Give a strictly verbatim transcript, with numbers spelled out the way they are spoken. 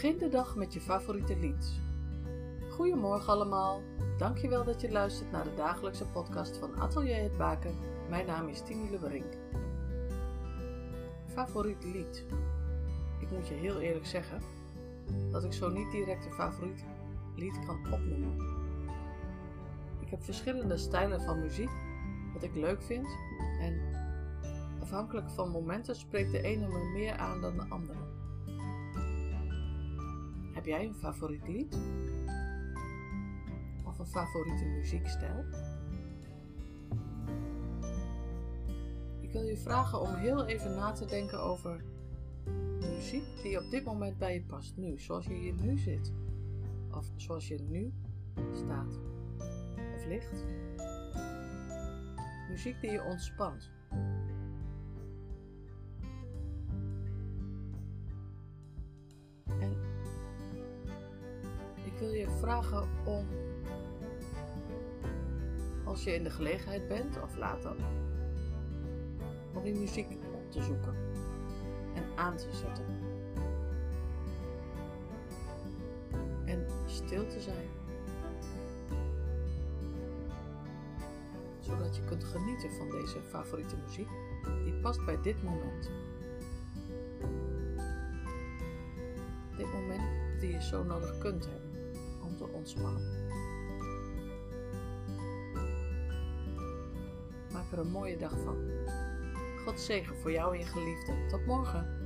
Begin de dag met je favoriete lied. Goedemorgen allemaal, dankjewel dat je luistert naar de dagelijkse podcast van Atelier Het Baken. Mijn naam is Tieny Lebrink. Favoriet lied. Ik moet je heel eerlijk zeggen dat ik zo niet direct een favoriet lied kan opnoemen. Ik heb verschillende stijlen van muziek, wat ik leuk vind, en afhankelijk van momenten spreekt de ene me meer aan dan de andere. Heb jij een favoriet lied? Of een favoriete muziekstijl? Ik wil je vragen om heel even na te denken over muziek die op dit moment bij je past, nu, zoals je hier nu zit. Of zoals je nu staat of ligt. Muziek die je ontspant. Ik wil je vragen om, als je in de gelegenheid bent of later, om die muziek op te zoeken en aan te zetten. En stil te zijn. Zodat je kunt genieten van deze favoriete muziek die past bij dit moment. Dit moment die je zo nodig kunt hebben. Te ontspannen. Maak er een mooie dag van. God zegen voor jou en je geliefden. Tot morgen.